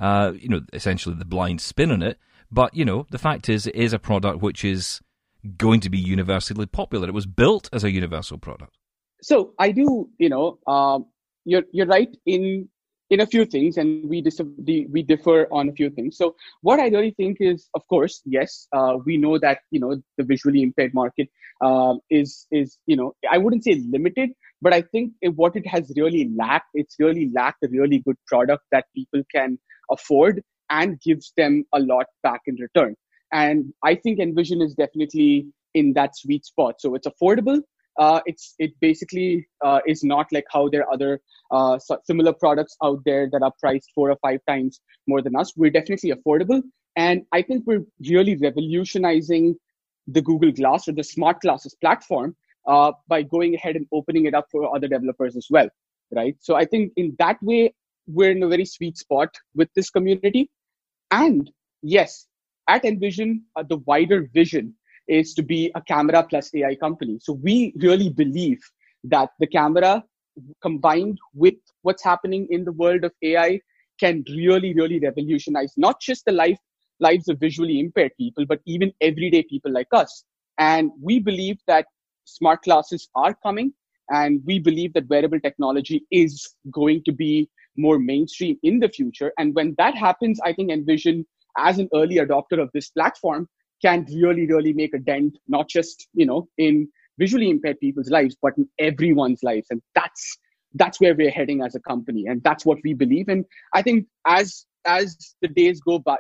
you know, essentially the blind spin on it? But, you know, the fact is, it is a product which is going to be universally popular. It was built as a universal product. So I do, you know, you're right in a few things, and we differ on a few things. So what I really think is, of course, yes, we know that, you know, the visually impaired market is, you know, I wouldn't say limited, but I think what it has really lacked, it's really lacked a really good product that people can afford and gives them a lot back in return. And I think Envision is definitely in that sweet spot. So it's affordable. It basically is not like how there are other similar products out there that are priced 4 or 5 times more than us. We're definitely affordable. And I think we're really revolutionizing the Google Glass or the smart glasses platform by going ahead and opening it up for other developers as well, right? So I think in that way, we're in a very sweet spot with this community. And yes, at Envision, the wider vision is to be a camera plus AI company. So we really believe that the camera combined with what's happening in the world of AI can really, really revolutionize not just the lives of visually impaired people, but even everyday people like us. And we believe that smart glasses are coming, and we believe that wearable technology is going to be more mainstream in the future. And when that happens, I think Envision, as an early adopter of this platform, can really, really make a dent, not just, you know, in visually impaired people's lives, but in everyone's lives. And that's where we're heading as a company. And that's what we believe. And I think as the days go by,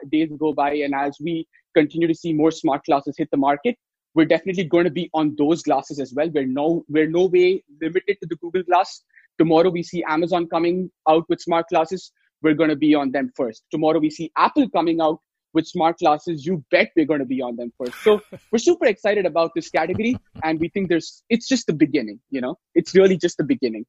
and as we continue to see more smart glasses hit the market, we're definitely going to be on those glasses as well. We're no way limited to the Google Glass. Tomorrow we see Amazon coming out with smart glasses. We're going to be on them first. Tomorrow we see Apple coming out with smart glasses, you bet we're going to be on them first. So we're super excited about this category, and we think it's just the beginning, you know? It's really just the beginning.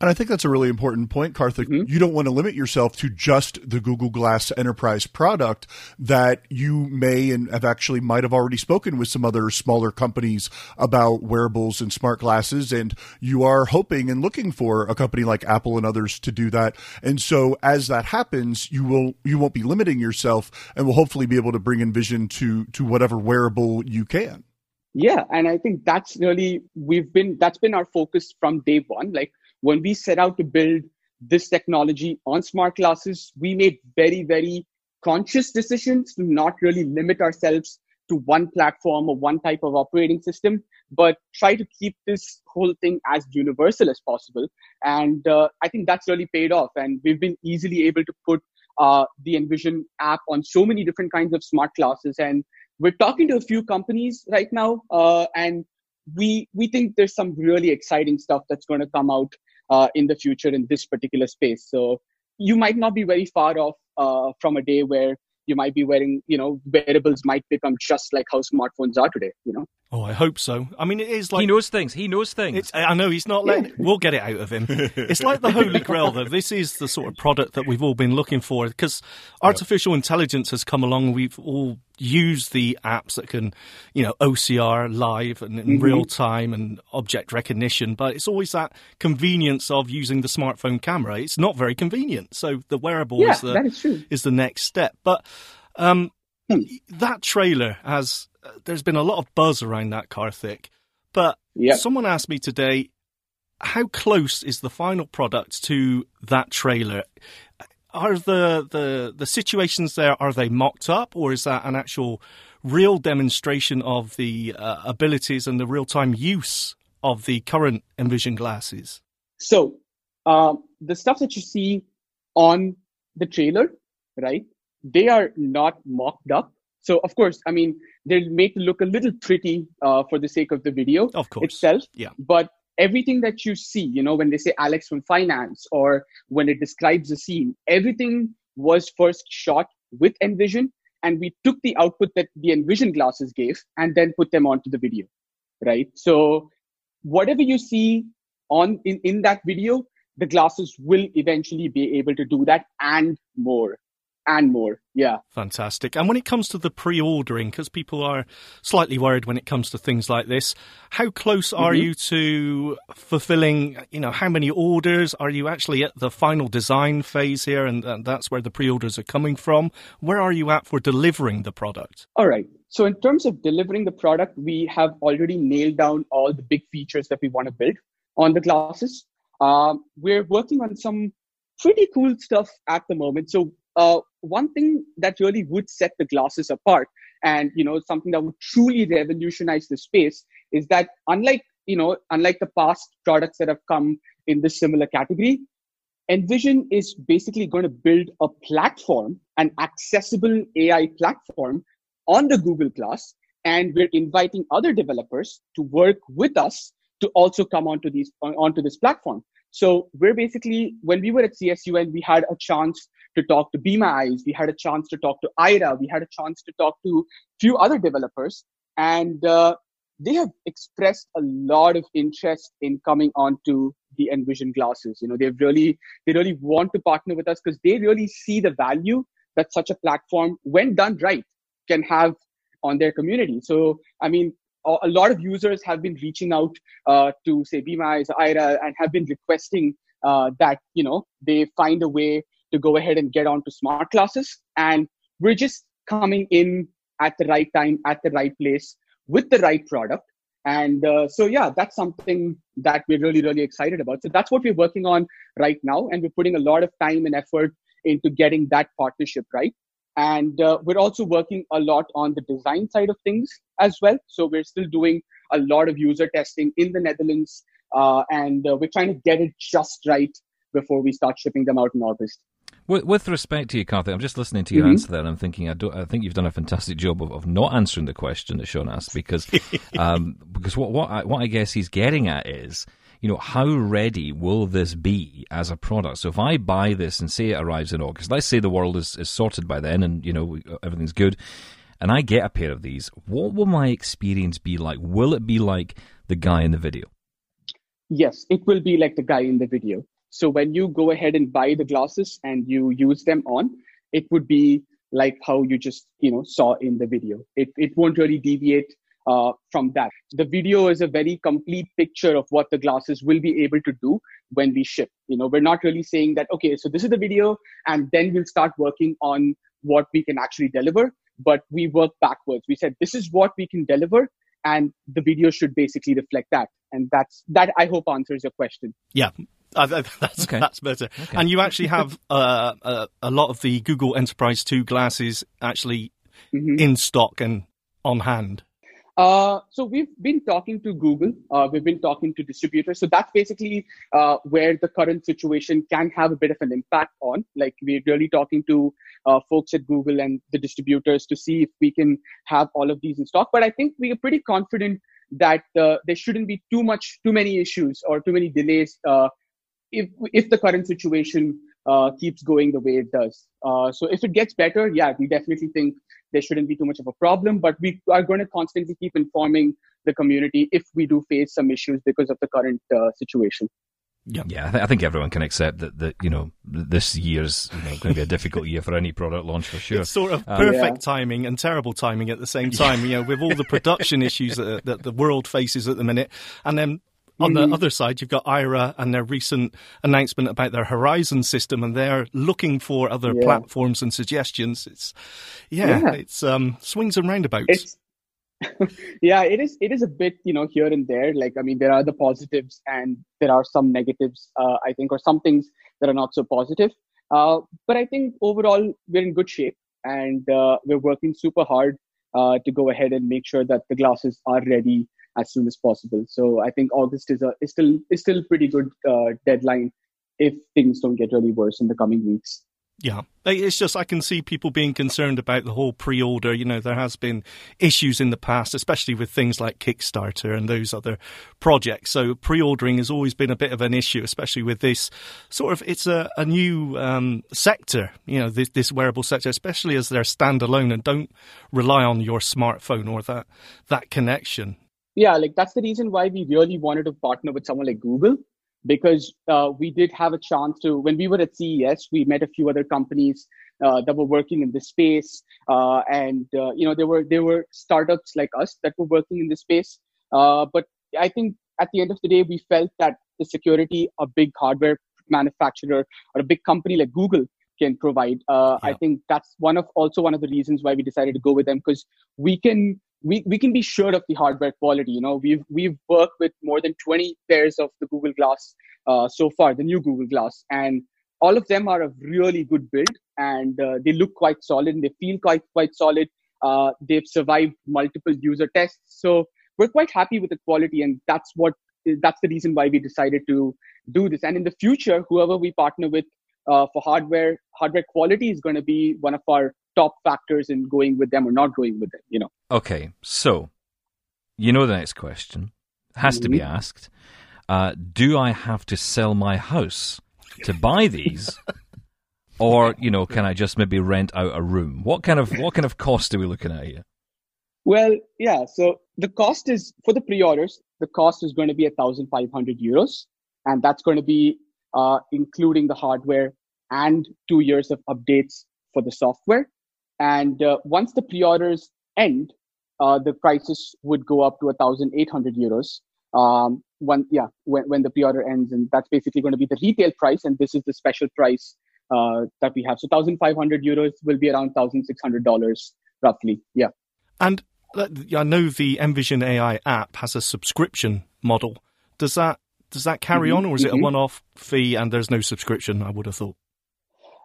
And I think that's a really important point, Karthik. Mm-hmm. You don't want to limit yourself to just the Google Glass Enterprise product, that you may and have actually might have already spoken with some other smaller companies about wearables and smart glasses, and you are hoping and looking for a company like Apple and others to do that. And so as that happens, you won't be limiting yourself, and will hopefully be able to bring Envision to whatever wearable you can. Yeah, and I think that's really that's been our focus from day one. Like, when we set out to build this technology on smart glasses, we made very, very conscious decisions to not really limit ourselves to one platform or one type of operating system, but try to keep this whole thing as universal as possible. And I think that's really paid off. And we've been easily able to put the Envision app on so many different kinds of smart glasses. And we're talking to a few companies right now. And we think there's some really exciting stuff that's going to come out in the future in this particular space. So you might not be very far off from a day where you might be wearing, you know, wearables might become just like how smartphones are today, you know? Oh, I hope so. I mean, it is like... He knows things. I know, he's not letting... Yeah. We'll get it out of him. It's like the Holy Grail, though. This is the sort of product that we've all been looking for, because artificial intelligence has come along. We've all used the apps that can, you know, OCR live and in real time and object recognition, but it's always that convenience of using the smartphone camera. It's not very convenient. So the wearable is the next step. But that trailer has... There's been a lot of buzz around that, Karthik, but someone asked me today, how close is the final product to that trailer? Are the situations there, are they mocked up, or is that an actual real demonstration of the abilities and the real-time use of the current Envision glasses? So the stuff that you see on the trailer, right, they are not mocked up. So, of course, I mean, they'll make it look a little pretty for the sake of the video itself. Yeah. But everything that you see, you know, when they say Alex from finance or when it describes a scene, everything was first shot with Envision. And we took the output that the Envision glasses gave and then put them onto the video, right? So whatever you see on in that video, the glasses will eventually be able to do that and more. And more, yeah. Fantastic. And when it comes to the pre-ordering, because people are slightly worried when it comes to things like this, how close are you to fulfilling, you know, how many orders? Are you actually at the final design phase here, and that's where the pre-orders are coming from? Where are you at for delivering the product? All right. So in terms of delivering the product, we have already nailed down all the big features that we want to build on the glasses. We're working on some pretty cool stuff at the moment. So one thing that really would set the glasses apart and, you know, something that would truly revolutionize the space is that unlike the past products that have come in this similar category, Envision is basically going to build a platform, an accessible AI platform on the Google Glass. And we're inviting other developers to work with us to also come onto this platform. So we're basically, when we were at CSUN, we had a chance to talk to Be My Eyes. We had a chance to talk to Aira. We had a chance to talk to a few other developers. And they have expressed a lot of interest in coming onto the Envision glasses. You know, they really want to partner with us because they really see the value that such a platform, when done right, can have on their community. So, I mean, a lot of users have been reaching out to, say, Be My Eyes, Aira, and have been requesting that, you know, they find a way to go ahead and get onto smart glasses. And we're just coming in at the right time, at the right place, with the right product. And so, yeah, that's something that we're really, really excited about. So that's what we're working on right now. And we're putting a lot of time and effort into getting that partnership right. And we're also working a lot on the design side of things as well. So we're still doing a lot of user testing in the Netherlands. And we're trying to get it just right before we start shipping them out in August. With respect to you, Karthik, I'm just listening to your answer there, and I'm thinking, I think you've done a fantastic job of not answering the question that Sean asked, because what I guess he's getting at is, you know, how ready will this be as a product? So if I buy this and say it arrives in August, let's say the world is sorted by then, and, you know, everything's good, and I get a pair of these, what will my experience be like? Will it be like the guy in the video? Yes, it will be like the guy in the video. So when you go ahead and buy the glasses and you use them on, it would be like how you just, you know, saw in the video. It won't really deviate from that. The video is a very complete picture of what the glasses will be able to do when we ship. You know, we're not really saying that, okay, so this is the video and then we'll start working on what we can actually deliver. But we work backwards. We said, this is what we can deliver. And the video should basically reflect that. And that I hope answers your question. Yeah. That's better. Okay. And you actually have a lot of the Google Enterprise 2 glasses actually in stock and on hand. So we've been talking to Google. We've been talking to distributors. So that's basically where the current situation can have a bit of an impact on. Like, we're really talking to folks at Google and the distributors to see if we can have all of these in stock. But I think we are pretty confident that there shouldn't be too many issues or too many delays if the current situation keeps going the way it does. So if it gets better, yeah, we definitely think there shouldn't be too much of a problem, but we are going to constantly keep informing the community if we do face some issues because of the current situation. Yeah, I think everyone can accept that you know, this year's going to be a difficult year for any product launch for sure. It's sort of perfect timing and terrible timing at the same time, you know, with all the production issues that the world faces at the minute. And then on the other side, you've got Aira and their recent announcement about their Horizon system, and they're looking for other platforms and suggestions. It's swings and roundabouts. It is a bit, you know, here and there. Like, I mean, there are the positives and there are some negatives, I think, or some things that are not so positive. But I think overall, we're in good shape, and we're working super hard to go ahead and make sure that the glasses are ready as soon as possible. So I think August is still pretty good deadline if things don't get really worse in the coming weeks. Yeah, it's just I can see people being concerned about the whole pre-order. You know, there has been issues in the past, especially with things like Kickstarter and those other projects. So pre-ordering has always been a bit of an issue, especially with this sort of, it's a new sector, you know, this wearable sector, especially as they're standalone and don't rely on your smartphone or that connection. Yeah, like that's the reason why we really wanted to partner with someone like Google, because we did have a chance to, when we were at CES, we met a few other companies that were working in this space. And you know, there were startups like us that were working in this space. But I think at the end of the day, we felt that the security a big hardware manufacturer or a big company like Google can provide. I think that's one of the reasons why we decided to go with them, because we can be sure of the hardware quality. You know, we've worked with more than 20 pairs of the Google Glass so far, the new Google Glass, and all of them are of really good build, and they look quite solid and they feel quite solid. They've survived multiple user tests, so we're quite happy with the quality, and that's the reason why we decided to do this. And in the future, whoever we partner with for hardware quality is going to be one of our top factors in going with them or not going with them, you know. Okay, so, you know, the next question has to be asked. Do I have to sell my house to buy these? Or, you know, can I just maybe rent out a room? What kind of cost are we looking at here? Well, yeah, so the cost is, for the pre-orders, the cost is going to be €1,500, and that's going to be including the hardware and 2 years of updates for the software. And once the pre-orders end, the prices would go up to €1,800 when the pre-order ends. And that's basically going to be the retail price. And this is the special price that we have. So €1,500 will be around $1,600 roughly. Yeah. And I know the Envision AI app has a subscription model. Does that carry on, or is it a one-off fee and there's no subscription, I would have thought?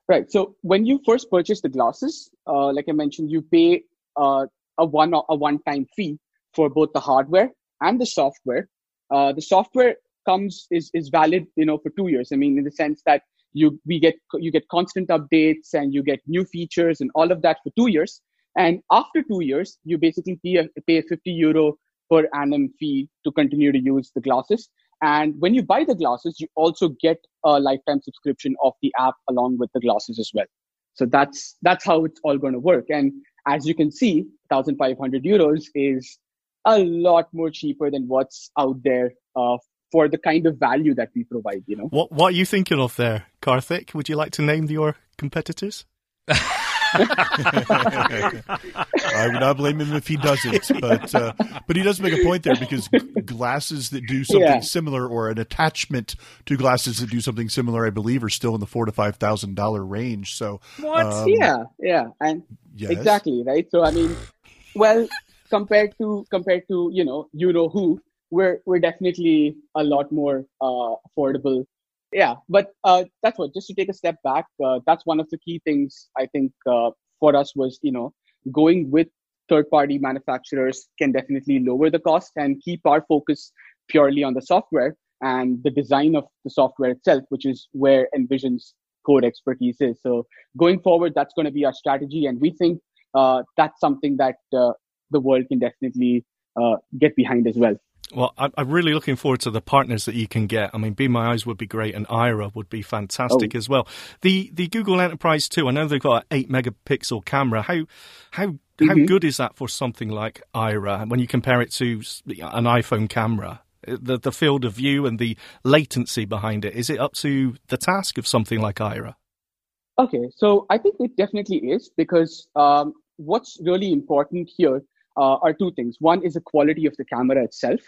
Right. So when you first purchase the glasses, like I mentioned, you pay a one-time fee for both the hardware and the software. The software is valid, you know, for 2 years. I mean, in the sense that you get constant updates and you get new features and all of that for 2 years. And after 2 years, you basically pay a €50 per annum fee to continue to use the glasses. And when you buy the glasses, you also get a lifetime subscription of the app along with the glasses as well. So that's how it's all going to work. And as you can see, €1,500 is a lot more cheaper than what's out there for the kind of value that we provide, you know. What are you thinking of there, Karthik? Would you like to name your competitors? I would not blame him if he doesn't, but he does make a point there, because glasses that do something similar, or an attachment to glasses that do something similar, I believe are still in the $4,000 to $5,000 range. So what? Exactly right. So I mean, well, compared to you know who, we're definitely a lot more affordable. Yeah, but that's what, just to take a step back, that's one of the key things I think for us was, you know, going with third-party manufacturers can definitely lower the cost and keep our focus purely on the software and the design of the software itself, which is where Envision's core expertise is. So going forward, that's going to be our strategy. And we think that's something that the world can definitely get behind as well. Well, I'm really looking forward to the partners that you can get. I mean, Be My Eyes would be great, and Aira would be fantastic as well. The Google Enterprise 2, I know they've got an 8-megapixel camera. How good is that for something like Aira when you compare it to an iPhone camera? The field of view and the latency behind it, is it up to the task of something like Aira? Okay, so I think it definitely is, because what's really important here are two things. One is the quality of the camera itself,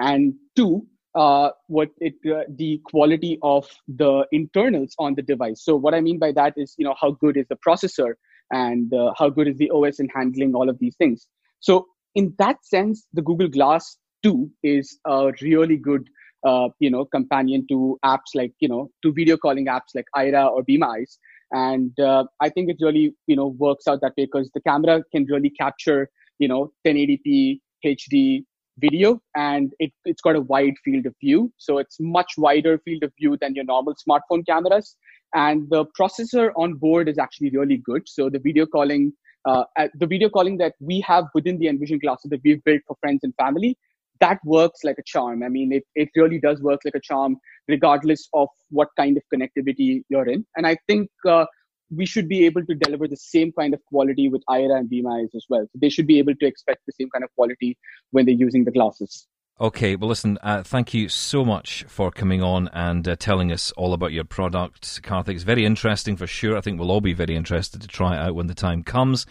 and two, the quality of the internals on the device. So what I mean by that is, how good is the processor and how good is the OS in handling all of these things. So in that sense, the Google Glass 2 is a really good, companion to apps like, to video calling apps like Aira or Be My Eyes. And I think it really, works out that way, because the camera can really capture 1080p HD video, and it's got a wide field of view. So it's much wider field of view than your normal smartphone cameras. And the processor on board is actually really good. So the video calling that we have within the Envision Glasses that we've built for friends and family, that works like a charm. I mean, it really does work like a charm, regardless of what kind of connectivity you're in. And I think we should be able to deliver the same kind of quality with Aira and Be My Eyes as well. So they should be able to expect the same kind of quality when they're using the glasses. Okay, well, listen, thank you so much for coming on and telling us all about your products, Karthik. It's very interesting for sure. I think we'll all be very interested to try it out when the time comes.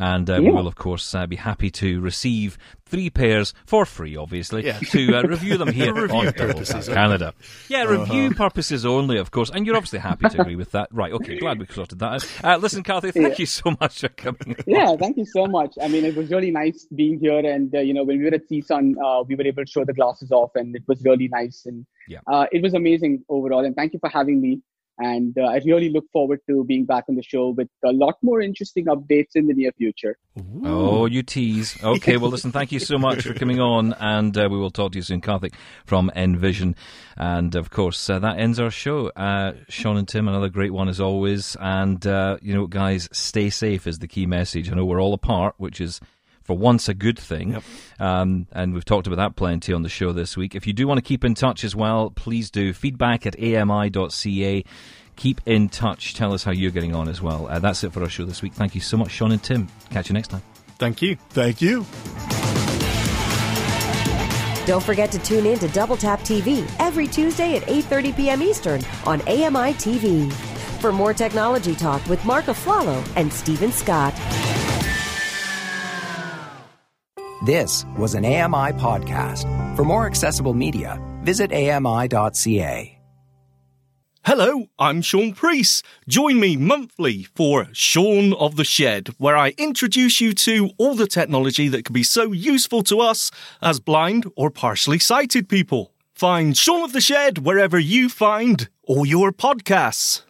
And we will, of course, be happy to receive 3 pairs for free, obviously, to review them here on Double Tap Canada. Yeah, review purposes only, of course. And you're obviously happy to agree with that. Right, okay, glad we sorted that out. Listen, Karthik, thank you so much for coming. Yeah, thank you so much. I mean, it was really nice being here. And, when we were at CSUN, we were able to show the glasses off, and it was really nice. And it was amazing overall. And thank you for having me. And I really look forward to being back on the show with a lot more interesting updates in the near future. Ooh. Oh, you tease. Okay, well, listen, thank you so much for coming on, and we will talk to you soon, Karthik from Envision. And, of course, that ends our show. Sean and Tim, another great one as always. And, guys, stay safe is the key message. I know we're all apart, which is, for once, a good thing. Yep. And we've talked about that plenty on the show this week. If you do want to keep in touch as well, please do. Feedback at ami.ca. Keep in touch. Tell us how you're getting on as well. That's it for our show this week. Thank you so much, Sean and Tim. Catch you next time. Thank you. Thank you. Don't forget to tune in to Double Tap TV every Tuesday at 8:30 p.m. Eastern on AMI TV for more technology talk with Mark Aflalo and Stephen Scott. This was an AMI podcast. For more accessible media, visit AMI.ca. Hello, I'm Sean Priest. Join me monthly for Sean of the Shed, where I introduce you to all the technology that can be so useful to us as blind or partially sighted people. Find Sean of the Shed wherever you find all your podcasts.